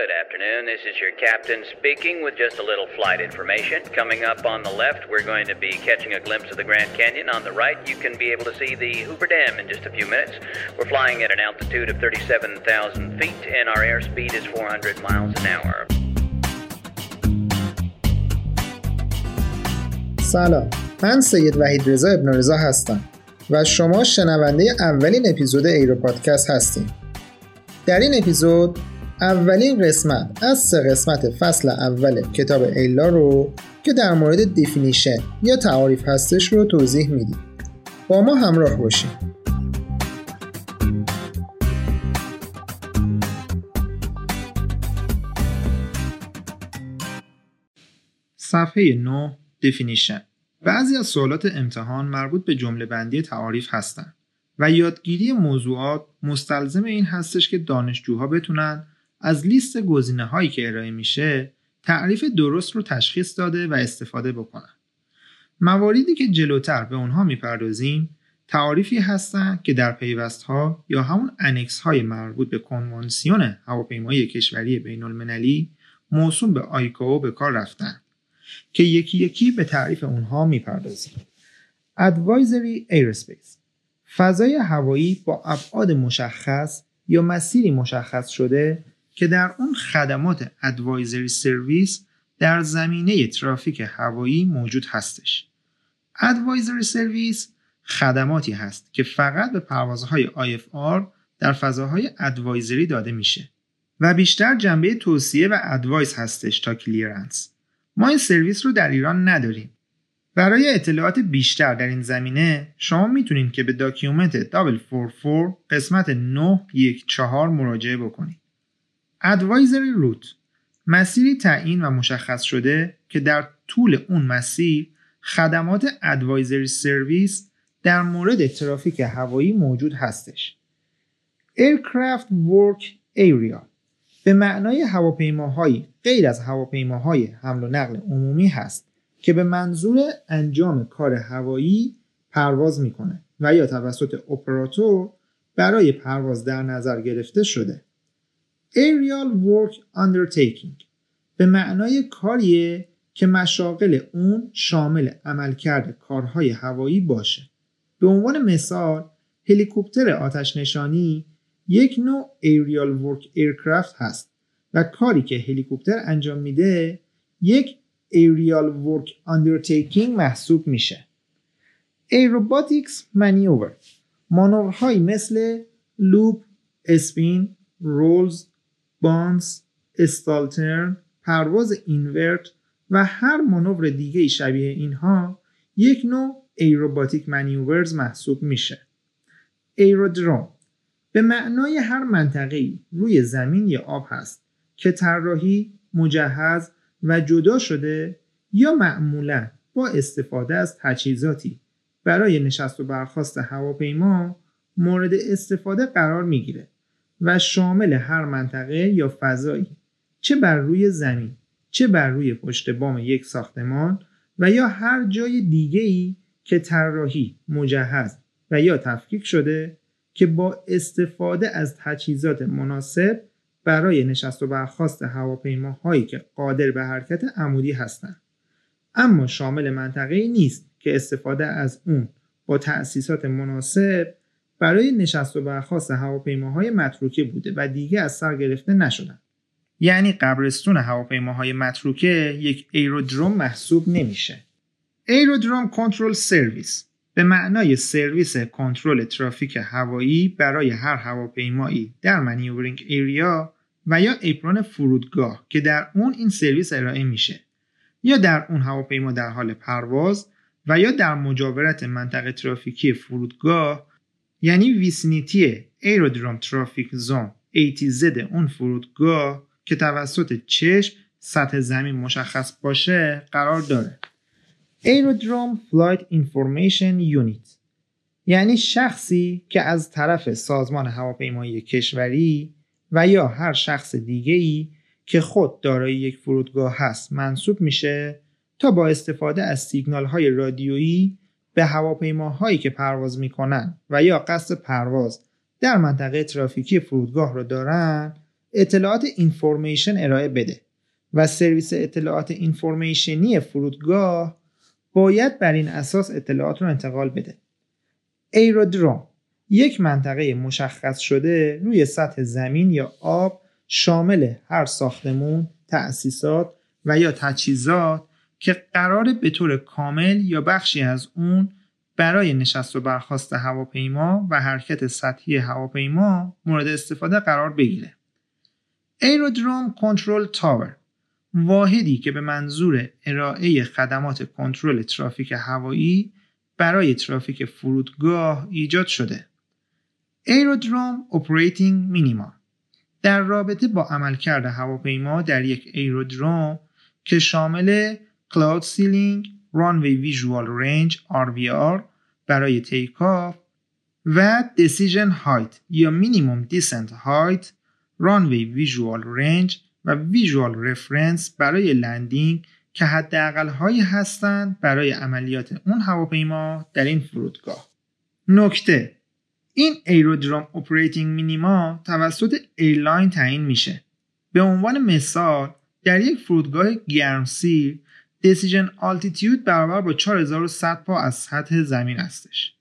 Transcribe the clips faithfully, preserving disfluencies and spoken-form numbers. Good afternoon, this is your captain speaking with just a little flight information. Coming up on the left, we're going to be catching a glimpse of the Grand Canyon. On the right, you can be able to see the Hoover Dam in just a few minutes. We're flying at an altitude of thirty-seven thousand feet, and our airspeed is four hundred miles an hour. سلام، من سید وحید رضا ابن رضا هستم و شما شنونده اولین اپیزود ایرو پادکست هستید. در این اپیزود اولین قسمت از سه قسمت فصل اول کتاب ایلا رو که در مورد دیفینیشن یا تعاریف هستش رو توضیح میدیم. با ما همراه باشید. صفحه نه، دیفینیشن. بعضی از سوالات امتحان مربوط به جمله بندی تعاریف هستند و یادگیری موضوعات مستلزم این هستش که دانشجوها بتونن از لیست گزینه‌هایی که ارائه میشه تعریف درست رو تشخیص داده و استفاده بکنن. مواردی که جلوتر به اونها میپردازیم تعاریفی هستن که در پیوست‌ها یا همون انکس‌های مربوط به کنوانسیون هواپیمایی کشوری بین‌المللی موسوم به آیکاو به کار رفتن که یکی یکی به تعریف اونها میپردازیم. Advisory Airspace، فضای هوایی با ابعاد مشخص یا مسیری مشخص شده که در اون خدمات ادوایزری سرویس در زمینه ترافیک هوایی موجود هستش. ادوایزری سرویس خدماتی هست که فقط به پروازهای آی اف آر در فضاهای ادوایزری داده میشه و بیشتر جنبه توصیه و ادوایز هستش تا کلیرنس. ما این سرویس رو در ایران نداریم. برای اطلاعات بیشتر در این زمینه شما میتونید که به داکیومنت چهارصد و چهل و چهار قسمت نه یک چهار مراجعه بکنید. Advisory Route، مسیری تعیین و مشخص شده که در طول اون مسیر خدمات Advisory Service در مورد ترافیک هوایی موجود هستش. Aircraft Work Area به معنای هواپیماهایی غیر از هواپیماهای حمل و نقل عمومی هست که به منظور انجام کار هوایی پرواز میکنه و یا توسط اپراتور برای پرواز در نظر گرفته شده. Aerial Work Undertaking به معنای کاریه که مشاغل اون شامل عملکرد کارهای هوایی باشه. به عنوان مثال، هلیکوپتر آتش نشانی یک نوع Aerial Work Aircraft هست و کاری که هلیکوپتر انجام میده یک Aerial Work Undertaking محسوب میشه. Aerobatics Manoeuvre، مانورهایی مثل لوپ، اسپین، رولز، بانس، استالترن، پرواز اینورت و هر مانور دیگه شبیه اینها یک نوع ایروباتیک مانیورز محسوب میشه. ایرودروم به معنای هر منطقه‌ای روی زمین یا آب هست که طراحی، مجهز و جدا شده یا معمولا با استفاده از تجهیزاتی برای نشست و برخاست هواپیما مورد استفاده قرار میگیره و شامل هر منطقه یا فضایی چه بر روی زمین، چه بر روی پشت بام یک ساختمان و یا هر جای دیگه‌ای که طراحی، مجهز و یا تفکیک شده که با استفاده از تجهیزات مناسب برای نشست و برخاست هواپیماهایی که قادر به حرکت عمودی هستند، اما شامل منطقه‌ای نیست که استفاده از اون با تأسیسات مناسب برای نشست و برخاست هواپیماهای متروکه بوده و دیگه از سر گرفته نشدن. یعنی قبرستون هواپیماهای متروکه یک ایرودروم محسوب نمیشه. ایرودرم کنترل سرویس به معنای سرویس کنترل ترافیک هوایی برای هر هواپیمایی در مانیورینگ ایریا و یا اپرون فرودگاه که در اون این سرویس ارائه میشه یا در اون هواپیما در حال پرواز و یا در مجاورت منطقه ترافیکی فرودگاه، یعنی ویسینیتی ایرودروم ترافیک زون ای تی زد اون فرودگاه که توسط چشم سطح زمین مشخص باشه قرار داره. Aerodrome Flight Information Unit یعنی شخصی که از طرف سازمان هواپیمایی کشوری و یا هر شخص دیگه‌ای که خود دارای یک فرودگاه هست منصوب میشه تا با استفاده از سیگنال‌های رادیویی به هواپیماهایی که پرواز میکنن و یا قصد پرواز در منطقه ترافیکی فرودگاه رو دارن اطلاعات اینفورمیشن ارائه بده و سرویس اطلاعات اینفورمیشنی فرودگاه باید بر این اساس اطلاعات رو انتقال بده. ایرودروم یک منطقه مشخص شده روی سطح زمین یا آب شامل هر ساختمون، تأسیسات و یا تجهیزات که قراره به طور کامل یا بخشی از اون برای نشست و برخاست هواپیما و حرکت سطحی هواپیما مورد استفاده قرار بگیره. ایرودروم کنترل تاور واحدی که به منظور ارائه خدمات کنترل ترافیک هوایی برای ترافیک فرودگاه ایجاد شده. ایرودروم اپریتینگ مینیما در رابطه با عملکرد هواپیما در یک ایرودروم که شامل کلاود سیلینگ، رانوی ویژوال رنج آر وی آر برای تیکاف و دیسیژن هایت یا مینیمم دیسنت هایت، رانوی ویژوال رنج و ویژوال رفرنس برای لندینگ که حداقل هایی هستند برای عملیات اون هواپیما در این فرودگاه. نکته: این ایرودروم اپریتینگ مینیما توسط ایرلاین تعیین میشه. به عنوان مثال در یک فرودگاه گرمسیر دیسیژن آلتیتیود برابر با چهار هزار و صد پا از سطح زمین هستش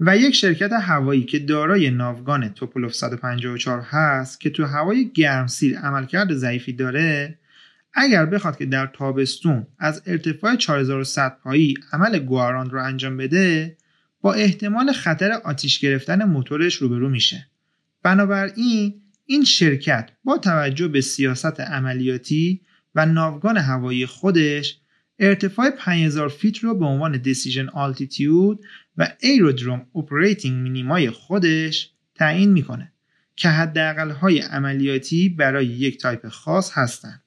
و یک شرکت هوایی که دارای ناوگان توپولوف صد و پنجاه و چهار هست که تو هوای گرمسیر عملکرد ضعیفی داره، اگر بخواد که در تابستون از ارتفاع چهار هزار و صد پایی عمل گواراند رو انجام بده، با احتمال خطر آتیش گرفتن موتورش روبرو میشه. بنابراین این شرکت با توجه به سیاست عملیاتی و ناوگان هوایی خودش ارتفاع پنج هزار فیت رو به عنوان دیسیژن آلتیتیود و ایرودروم اپریتینگ مینیمای خودش تعیین میکنه که حداقل‌های عملیاتی برای یک تایپ خاص هستند.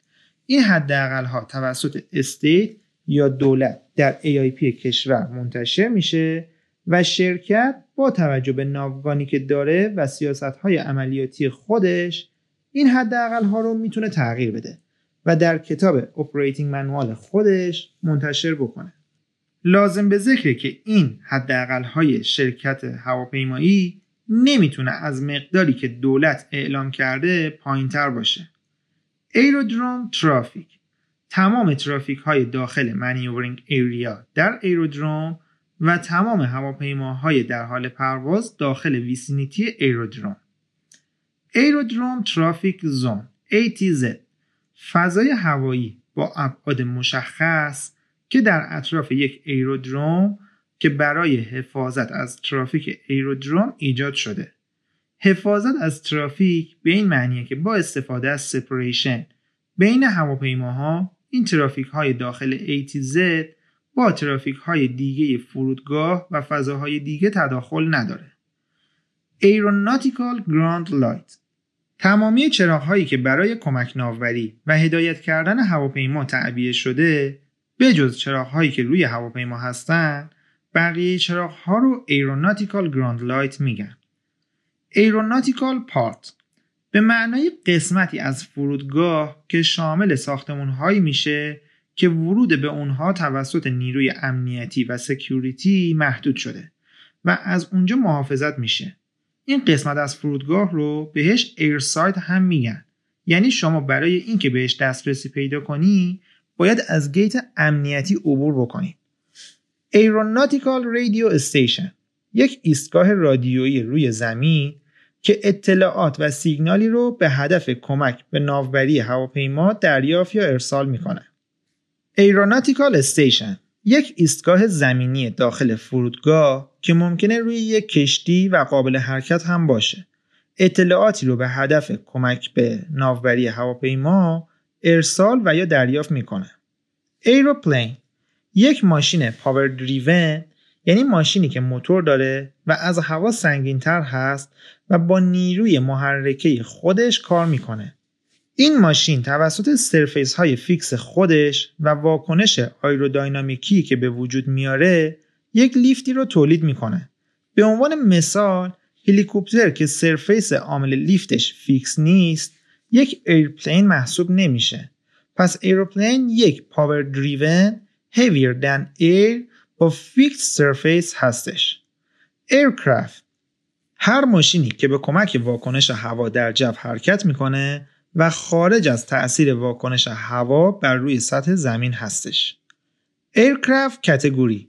این حداقل‌ها توسط استیت یا دولت در ای آی پی کشور منتشر میشه و شرکت با توجه به ناوگانی که داره و سیاست‌های عملیاتی خودش این حداقل‌ها رو میتونه تغییر بده و در کتاب اپریتینگ منوال خودش منتشر بکنه. لازم به ذکره که این حداقل‌های شرکت هواپیمایی نمیتونه از مقداری که دولت اعلام کرده پایین‌تر باشه. ایرودروم ترافیک تمام ترافیک‌های داخل مانیورینگ ایریا در ایرودروم و تمام هواپیماهای در حال پرواز داخل ویسینیتی ایرودروم. ایرودروم ترافیک زون ای تی زد فضای هوایی با ابعاد مشخص که در اطراف یک ایرودروم که برای حفاظت از ترافیک ایرودروم ایجاد شده. حفاظت از ترافیک به این معنیه که با استفاده از سپریشن بین هواپیماها این ترافیک های داخل ای تی زد با ترافیک های دیگه فرودگاه و فضاهای دیگه تداخل نداره. Aeronautical Ground Light تمامی چراغ‌هایی که برای کمک ناوبری و هدایت کردن هواپیما تعبیه شده، بجز چراغ‌هایی که روی هواپیما هستن، بقیه چراغ‌ها رو Aeronautical Ground Light میگن. Aeronautical Part به معنای قسمتی از فرودگاه که شامل ساختمان‌هایی میشه که ورود به اونها توسط نیروی امنیتی و سکیوریتی محدود شده و از اونجا محافظت میشه. این قسمت از فرودگاه رو بهش ایرسایت هم میگن. یعنی شما برای اینکه بهش دسترسی پیدا کنی باید از گیت امنیتی عبور بکنی. ایروناتیکال رادیو استیشن یک ایستگاه رادیویی روی زمین که اطلاعات و سیگنالی رو به هدف کمک به ناوبری هواپیما دریافت یا ارسال میکنه. ایروناتیکال استیشن یک ایستگاه زمینی داخل فرودگاه که ممکنه روی یک کشتی و قابل حرکت هم باشه. اطلاعاتی رو به هدف کمک به ناوبری هواپیما ارسال و یا دریافت میکنه. ایروپلین یک ماشین پاور دریون یعنی ماشینی که موتور داره و از هوا سنگین‌تر هست و با نیروی محرکه خودش کار میکنه. این ماشین توسط سرفیس های فیکس خودش و واکنش آیروداینامیکی که به وجود میاره یک لیفتی رو تولید میکنه. به عنوان مثال هلیکوپتر که سرفیس عامل لیفتش فیکس نیست یک ایرپلین محسوب نمیشه. پس ایرپلین یک پاور دریون heavier than air با فیکس سرفیس هستش. ایرکرافت هر ماشینی که به کمک واکنش هوا در جو حرکت میکنه و خارج از تأثیر واکنش هوا بر روی سطح زمین هستش. Aircraft Category.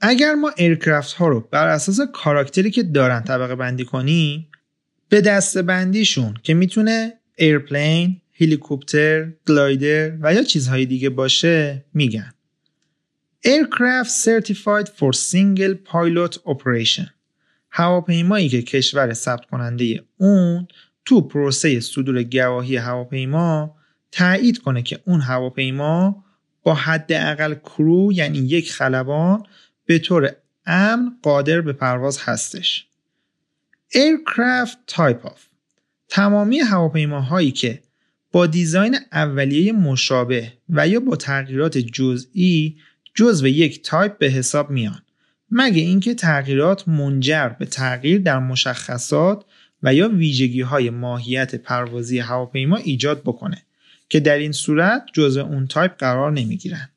اگر ما Aircraft ها رو بر اساس کاراکتری که دارن طبقه بندی کنیم، به دسته بندیشون که میتونه Airplane، هلیکوپتر، گلایدر و یا چیزهای دیگه باشه میگن. Aircraft Certified for Single Pilot Operation. هواپیمایی که کشور ثبت کننده اون تو پروسه صدور گواهی هواپیما تایید کنه که اون هواپیما با حداقل کرو، یعنی یک خلبان، به طور امن قادر به پرواز هستش. Aircraft Type of. تمامی هواپیماهایی که با دیزاین اولیه مشابه و یا با تغییرات جزئی جزو یک تایپ به حساب میان، مگه اینکه تغییرات منجر به تغییر در مشخصات و یا ویژگی‌های ماهیت پروازی هواپیما ایجاد بکنه که در این صورت جزو اون تایپ قرار نمیگیرن.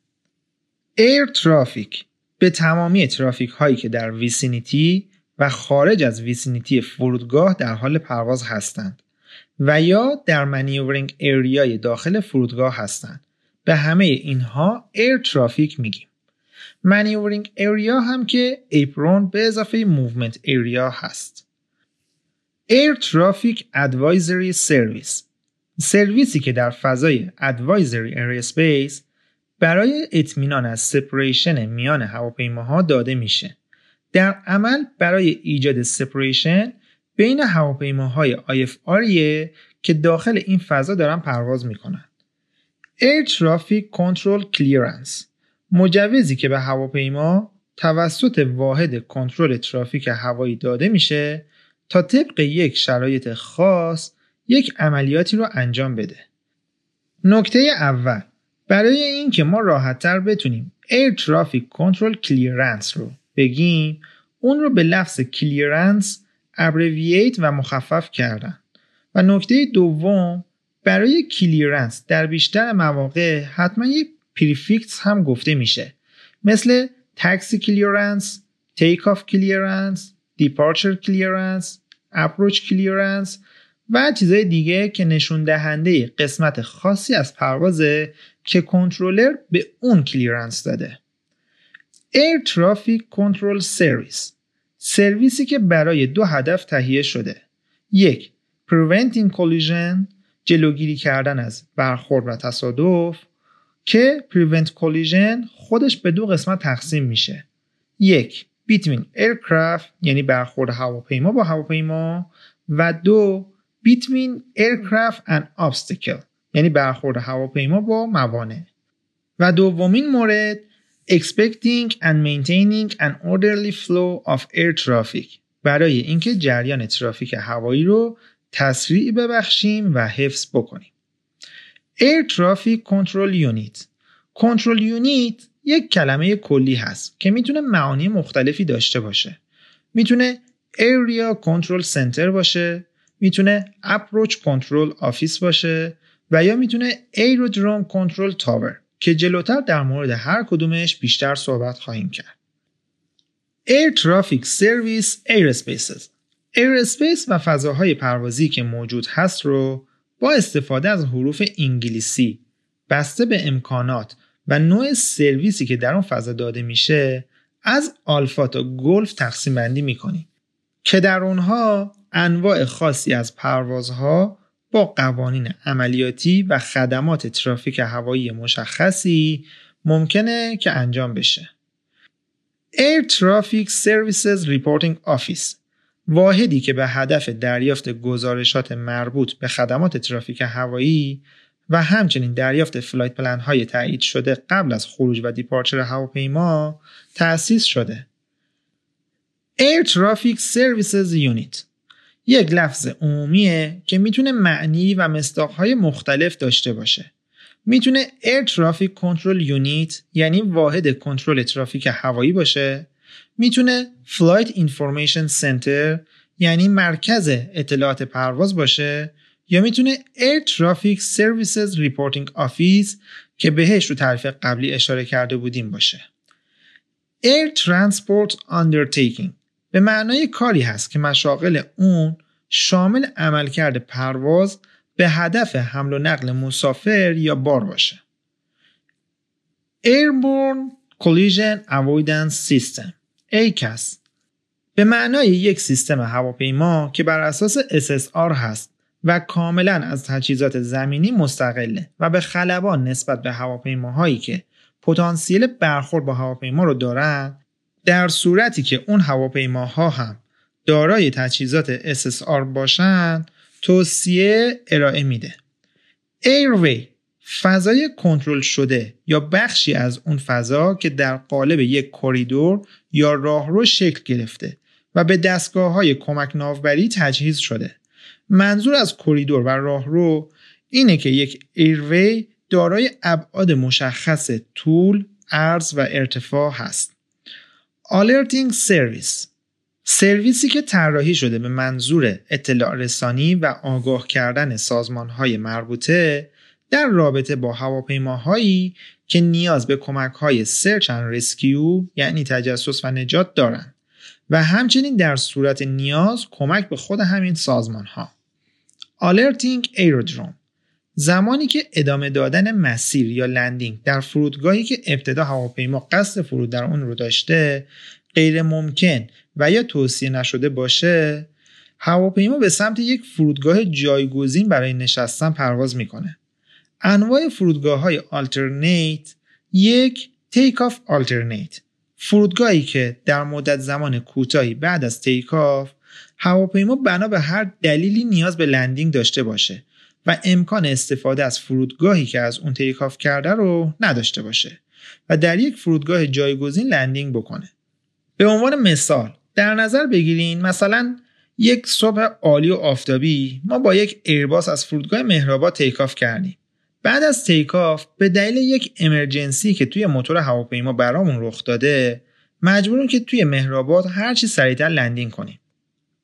ایر ترافیک. به تمامی ترافیک هایی که در ویسینیتی و خارج از ویسینیتی فرودگاه در حال پرواز هستند و یا در مانیورینگ ایریای داخل فرودگاه هستند، به همه اینها ایر ترافیک میگیم. مانیورینگ ایریا هم که اپرون به اضافه موومنت ایریا هست. ایر ترافیک ادوایزری سرویس، سرویسی که در فضای ادوایزری ایرسپیس برای اطمینان از سپریشن میان هواپیماها داده میشه. در عمل برای ایجاد سپریشن بین هواپیماهای آی اف آر که داخل این فضا دارن پرواز میکنن. ایر ترافیک کنترل کلیرنس، مجوزی که به هواپیما توسط واحد کنترل ترافیک هوایی داده میشه تا طبق یک شرایط خاص یک عملیاتی رو انجام بده. نکته اول، برای این که ما راحت‌تر بتونیم Air Traffic Control Clearance رو بگیم، اون رو به لفظ Clearance ابریوییت و مخفف کردن. و نکته دوم، برای Clearance در بیشتر مواقع حتما یک پریفیکس هم گفته میشه، مثل Taxi Clearance، Take Off Clearance، Departure Clearance، Approach Clearance و چیزهای دیگه که نشون دهنده قسمت خاصی از پروازه که کنترلر به اون کلیرنس داده. Air Traffic Control Service، سرویسی که برای دو هدف تهیه شده. یک، Preventing Collision، جلوگیری کردن از برخورد و تصادف، که Prevent Collision خودش به دو قسمت تقسیم میشه. یک، Between Aircraft، یعنی برخورد هواپیما با هواپیما، و دو، Between Aircraft and Obstacle، یعنی برخورد هواپیما با موانع. و دومین مورد، Expecting and Maintaining an Orderly Flow of Air Traffic، برای اینکه جریان ترافیک هوایی رو تسریع ببخشیم و حفظ بکنیم. Air Traffic Control Unit. Control Unit یک کلمه کلی هست که میتونه معانی مختلفی داشته باشه. میتونه Area Control Center باشه، میتونه Approach Control Office باشه و یا میتونه Aerodrome Control Tower که جلوتر در مورد هر کدومش بیشتر صحبت خواهیم کرد. Air Traffic Service Airspaces. Airspace و فضاهای پروازی که موجود هست رو با استفاده از حروف انگلیسی بسته به امکانات و نوع سرویسی که در اون فضا داده میشه از آلفا تا گلف تقسیم بندی میکنیم که در اونها انواع خاصی از پروازها با قوانین عملیاتی و خدمات ترافیک هوایی مشخصی ممکنه که انجام بشه. Air Traffic Services Reporting Office، واحدی که به هدف دریافت گزارشات مربوط به خدمات ترافیک هوایی و همچنین دریافت فلایت پلن های تایید شده قبل از خروج و دیپارچر هواپیما تأسیس شده. Air Traffic Services Unit یک لفظ عمومیه که میتونه معنی و مصداق‌های مختلف داشته باشه. میتونه Air Traffic Control Unit یعنی واحد کنترل ترافیک هوایی باشه. میتونه Flight Information Center یعنی مرکز اطلاعات پرواز باشه. یا میتونه Air Traffic Services Reporting Office که بهش رو تعریف قبلی اشاره کرده بودیم باشه. Air Transport Undertaking به معنای کاری هست که مشاغل اون شامل عملکرد پرواز به هدف حمل و نقل مسافر یا بار باشه. Airborne Collision Avoidance System ای سی ای او به معنای یک سیستم هواپیما که بر اساس اس اس آر هست و کاملا از تجهیزات زمینی مستقله و به خلبان نسبت به هواپیماهایی که پتانسیل برخورد با هواپیما رو دارند، در صورتی که اون هواپیماها هم دارای تجهیزات اس اس آر باشن، توصیه ارائه میده. Airway فضای کنترل شده یا بخشی از اون فضا که در قالب یک کریدور یا راهرو شکل گرفته و به دستگاه‌های کمک ناوبری تجهیز شده. منظور از کریدور و راهرو اینه که یک ایروی دارای ابعاد مشخص طول، عرض و ارتفاع هست. Alerting Service سرویسی که طراحی شده به منظور اطلاع رسانی و آگاه کردن سازمان‌های مربوطه در رابطه با هواپیماهایی که نیاز به کمک‌های سرچ اند رسکیو یعنی تجسس و نجات دارند و همچنین در صورت نیاز کمک به خود همین سازمان‌ها. Alerting Aerodrome زمانی که ادامه دادن مسیر یا لندینگ در فرودگاهی که ابتدا هواپیما قصد فرود در اون رو داشته غیر ممکن و یا توصیه نشده باشه، هواپیما به سمت یک فرودگاه جایگزین برای نشستن پرواز میکنه. انواع فرودگاه‌های آلترنیت، یک تیک آف آلترنیت، فرودگاهی که در مدت زمان کوتاهی بعد از تیک آف هواپیما بنا به هر دلیلی نیاز به لندینگ داشته باشه و امکان استفاده از فرودگاهی که از اون تیک آف کرده رو نداشته باشه و در یک فرودگاه جایگزین لندینگ بکنه. به عنوان مثال در نظر بگیرین مثلا یک صبح عالی و آفتابی ما با یک ایرباس از فرودگاه مهرآباد تیک آف کردیم. بعد از تیک آف به دلیل یک امرجنسی که توی موتور هواپیما برامون رخ داده مجبوریم که توی مهرآباد هر چی سریعتر لندینگ کنیم.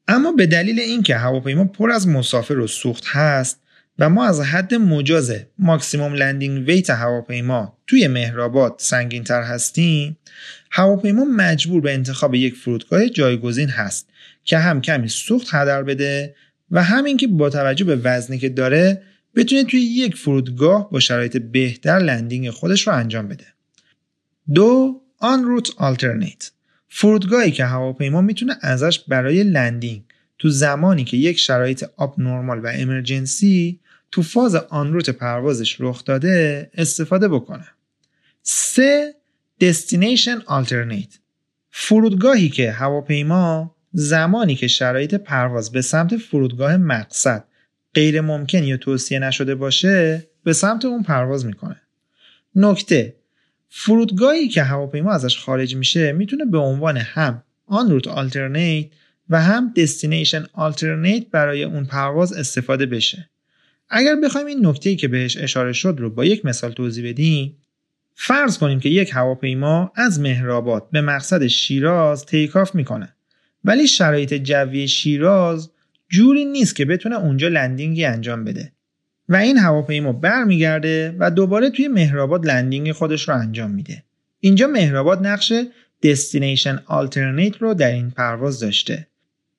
اما به دلیل اینکه هواپیما پر از مسافر و سوخت هست و ما از حد مجاز ماکسیموم لندینگ ویت هواپیما توی مهرآباد سنگین‌تر هستیم، هواپیما مجبور به انتخاب یک فرودگاه جایگزین هست که هم کمی سوخت هدر بده و هم اینکه با توجه به وزنی که داره بتونه توی یک فرودگاه با شرایط بهتر لندینگ خودش رو انجام بده. دو، آن روت آلترنیت فرودگاهی که هواپیما میتونه ازش برای لندینگ تو زمانی که یک شرایط آپ نورمال و امرجنسی تو فاز آن روت پروازش رخ داده استفاده بکنه. سه، دستینیشن آلترنیت فرودگاهی که هواپیما زمانی که شرایط پرواز به سمت فرودگاه مقصد غیر ممکن یا توصیه نشده باشه به سمت اون پرواز میکنه. نکته فرودگاهی که هواپیما ازش خارج میشه میتونه به عنوان هم آن روت آلترنیت و هم دستینیشن آلترنیت برای اون پرواز استفاده بشه. اگر بخوایم این نکته‌ای که بهش اشاره شد رو با یک مثال توضیح بدیم، فرض کنیم که یک هواپیما از مهرآباد به مقصد شیراز تیک آف میکنه ولی شرایط جوی شیراز جوری نیست که بتونه اونجا لندینگی انجام بده و این هواپیما برمیگرده و دوباره توی مهرآباد لندینگ خودش رو انجام میده. اینجا مهرآباد نقش دستینیشن آلترنیت رو در این پرواز داشته.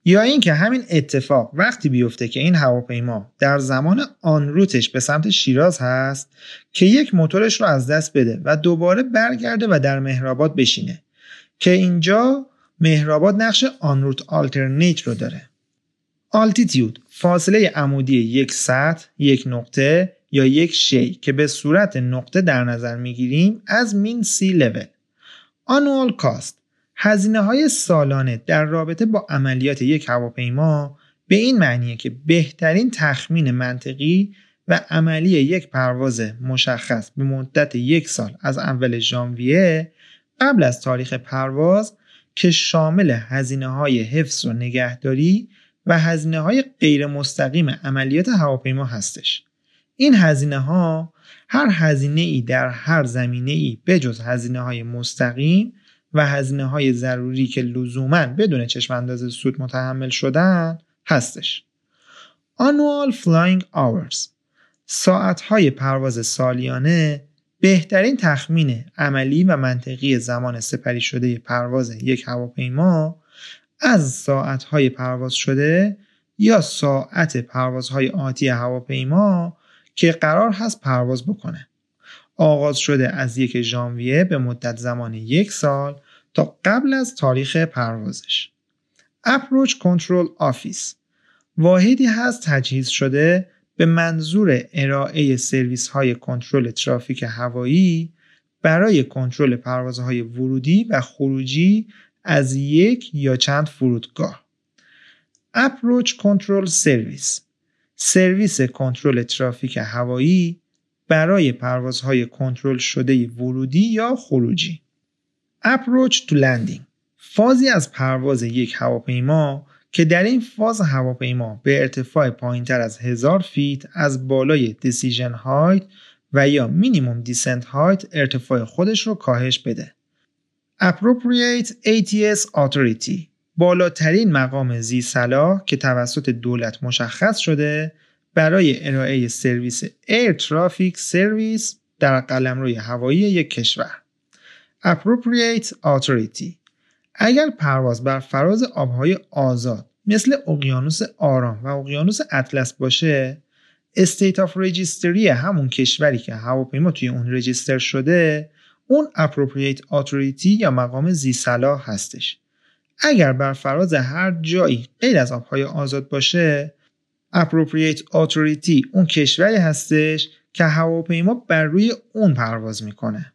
یا اینکه همین اتفاق وقتی بیفته که این هواپیما در زمان آن روتش به سمت شیراز هست که یک موتورش رو از دست بده و دوباره برگرده و در مهرآباد بشینه که اینجا مهرآباد نقش آن روت آلترنیت رو داره. آلتیتیود فاصله عمودی یک سطح، یک نقطه یا یک شی که به صورت نقطه در نظر میگیریم از مین سی لول. آنوال کاست هزینه های سالانه در رابطه با عملیات یک هواپیما به این معنیه که بهترین تخمین منطقی و عملی یک پرواز مشخص به مدت یک سال از اول ژانویه قبل از تاریخ پرواز که شامل هزینه های حفظ و نگهداری و هزینه های غیر مستقیم عملیات هواپیما هستش. این هزینه ها هر هزینه ای در هر زمینه ای بجز هزینه های مستقیم و هزینه های ضروری که لزوماً بدون چشم انداز سود متحمل شدن هستش. Annual Flying Hours ساعت های پرواز سالیانه بهترین تخمین عملی و منطقی زمان سپری شده پرواز یک هواپیما از ساعت های پرواز شده یا ساعت پروازهای آتی هواپیما که قرار هست پرواز بکنه. آغاز شده از یک ژانویه به مدت زمان یک سال تا قبل از تاریخ پروازش. Approach Control Office واحدی هست تجهیز شده به منظور ارائه سرویس های کنترل ترافیک هوایی برای کنترل پروازهای ورودی و خروجی از یک یا چند فرودگاه. Approach Control Service سرویس کنترل ترافیک هوایی برای پروازهای کنترل شده ورودی یا خروجی. Approach to Landing فازی از پرواز یک هواپیما که در این فاز هواپیما به ارتفاع پایینتر از هزار فیت از بالای دیسیژن هایت و یا مینیمم دیسنت هایت ارتفاع خودش رو کاهش بده. Appropriate ای تی اس Authority بالاترین مقام ذی صلاح که توسط دولت مشخص شده برای ارائه سرویس Air Traffic Service در قلمروی هوایی یک کشور. Appropriate Authority اگر پرواز بر فراز آبهای آزاد مثل اقیانوس آرام و اقیانوس اطلس باشه، استیت آف رجیستری همون کشوری که هواپیما توی اون رجیستر شده اون appropriate authority یا مقام ذی صلاح هستش. اگر بر فراز هر جایی غیر از آبهای آزاد باشه، appropriate authority اون کشوری هستش که هواپیما بر روی اون پرواز میکنه.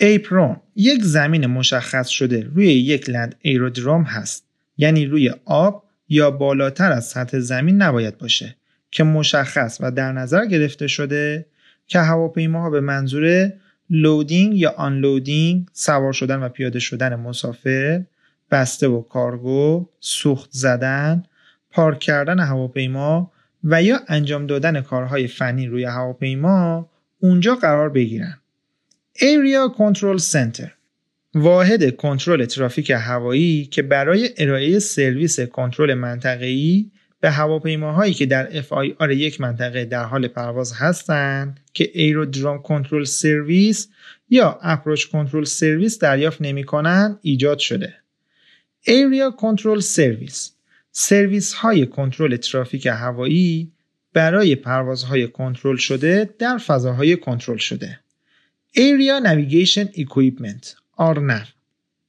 Apron یک زمین مشخص شده روی یک لند ایرودروم هست، یعنی روی آب یا بالاتر از سطح زمین نباید باشه، که مشخص و در نظر گرفته شده که هواپیماها به منظور لودینگ یا آنلودینگ، سوار شدن و پیاده شدن مسافر، بسته و کارگو، سوخت زدن، پارک کردن هواپیما و یا انجام دادن کارهای فنی روی هواپیما اونجا قرار بگیرن. Area Control Center واحد کنترل ترافیک هوایی که برای ارائه سرویس کنترل منطقه‌ای به هواپیماهایی که در اف آی آر یک منطقه در حال پرواز هستند که ایرودروم کنترل سرویس یا اپروچ کنترل سرویس دریافت نمی‌کنند ایجاد شده. Area Control Service سرویس‌های کنترل ترافیک هوایی برای پروازهای کنترل شده در فضاهای کنترل شده. Area Navigation Equipment آر ان اف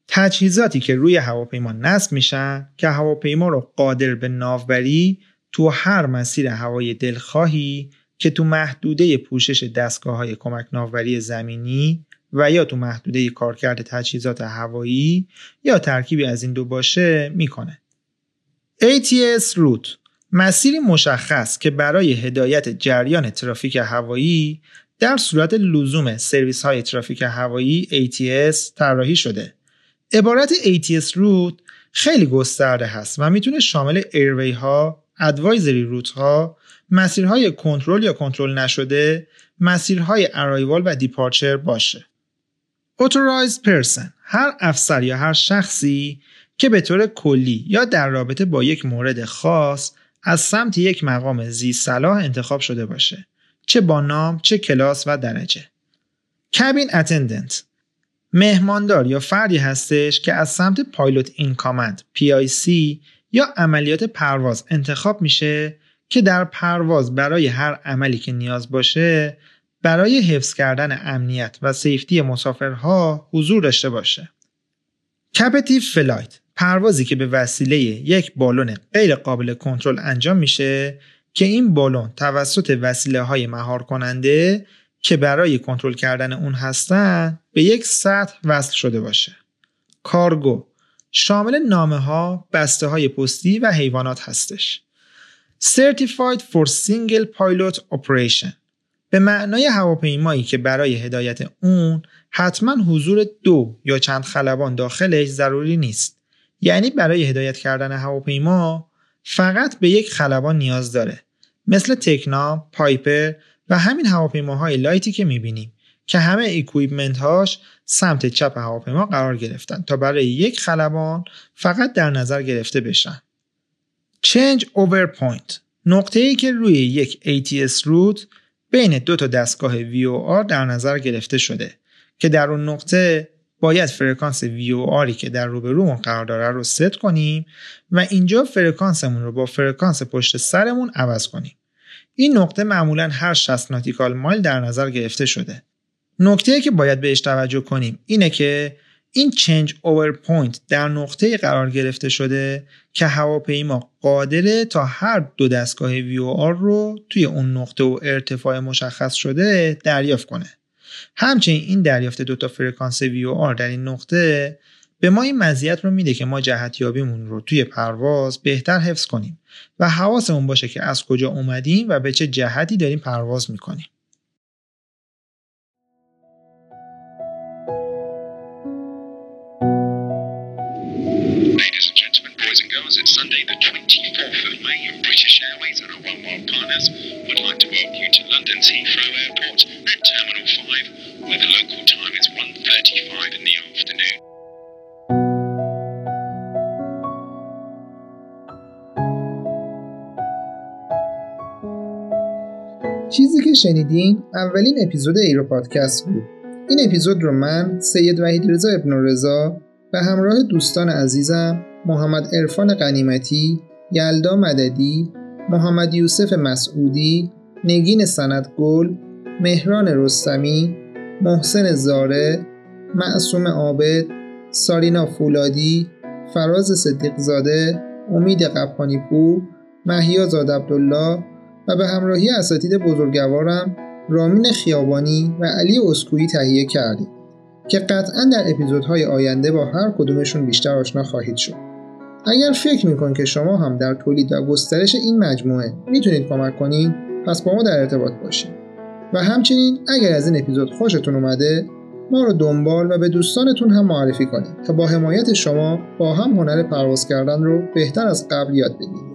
تجهیزاتی که روی هواپیما نصب میشن که هواپیما رو قادر به ناوبری تو هر مسیر هوایی دلخواهی که تو محدوده پوشش دستگاه‌های کمک ناوبری زمینی و یا تو محدوده کارکرد تجهیزات هوایی یا ترکیبی از این دو باشه میکنه. ای تی اس Route مسیری مشخص که برای هدایت جریان ترافیک هوایی در صورت لزوم سرویس های ترافیک هوایی ای تی اس طراحی شده. عبارت ای تی اس روت خیلی گسترده هست و میتونه شامل ایروی ها، ادوایزری روت ها، مسیرهای کنترل یا کنترل نشده، مسیرهای ارایوال و دیپارچر باشه. Authorized Person هر افسر یا هر شخصی که به طور کلی یا در رابطه با یک مورد خاص از سمت یک مقام ذی صلاح انتخاب شده باشه، چه با نام، چه کلاس و درجه. کابین اتندنت مهماندار یا فردی هستش که از سمت پایلوت این کامند پی آی سی یا عملیات پرواز انتخاب میشه که در پرواز برای هر عملی که نیاز باشه برای حفظ کردن امنیت و سیفتی مسافرها حضور داشته باشه. کپتیو فلایت پروازی که به وسیله یک بالون غیر قابل کنترل انجام میشه که این بالون توسط وسیله های مهار کننده که برای کنترل کردن اون هستن به یک سطح وصل شده باشه. کارگو شامل نامه ها، بسته های پستی و حیوانات هستش. Certified for Single Pilot Operation به معنای هواپیمایی که برای هدایت اون حتما حضور دو یا چند خلبان داخلش ضروری نیست، یعنی برای هدایت کردن هواپیما فقط به یک خلبان نیاز داره، مثل تکنا، پایپر و همین هواپیماهای لایتی که میبینیم که همه ایکویپمنت هاش سمت چپ هواپیما قرار گرفتن تا برای یک خلبان فقط در نظر گرفته بشن. Change over point نقطه‌ای که روی یک ای تی اس route بین دو تا دستگاه وی او آر در نظر گرفته شده که در اون نقطه باید فرکانس ویو آری که در روبرومون قرار داره رو ست کنیم و اینجا فرکانسمون رو با فرکانس پشت سرمون عوض کنیم. این نقطه معمولا هر شصت ناتیکال مایل در نظر گرفته شده. نکته‌ای که باید بهش توجه کنیم اینه که این چنج اوور پوینت در نقطه‌ای قرار گرفته شده که هواپیما قادره تا هر دو دستگاه وی او آر رو توی اون نقطه و ارتفاع مشخص شده دریافت کنه. همچنین این دریافت دوتا فرکانس وی او آر در این نقطه به ما این مزیت رو میده که ما جهتیابیمون رو توی پرواز بهتر حفظ کنیم و حواسمون باشه که از کجا اومدیم و به چه جهتی داریم پرواز میکنیم. Ladies and gentlemen, boys and girls, it's Sunday the twenty-fourth of May and British Airways and our oneworld partners would like to welcome you to London's Heathrow Airport at Terminal five where the local time is one thirty-five in the afternoon. چیزی که شنیدین اولین اپیزود ایرو پادکست بود. این اپیزود رو من سید وحید رضا ابن رضا به همراه دوستان عزیزم محمد عرفان غنیمتی، یلدا مددی، محمد یوسف مسعودی، نگین سند گل، مهران رستمی، محسن زاره، معصوم عابد، سارینا فولادی، فراز صدیق زاده، امید قبانی پور، مهیاز عبدالله و به همراهی اساتید بزرگوارم رامین خیابانی و علی اسکویی تهیه کردیم که قطعاً در اپیزودهای آینده با هر کدومشون بیشتر آشنا خواهید شد. اگر فکر می‌کنید که شما هم در تولید و گسترش این مجموعه میتونید کمک کنید، پس با ما در ارتباط باشید. و همچنین اگر از این اپیزود خوشتون اومده، ما رو دنبال و به دوستانتون هم معرفی کنید تا با حمایت شما با هم هنر پرواز کردن رو بهتر از قبل یاد بگیرید.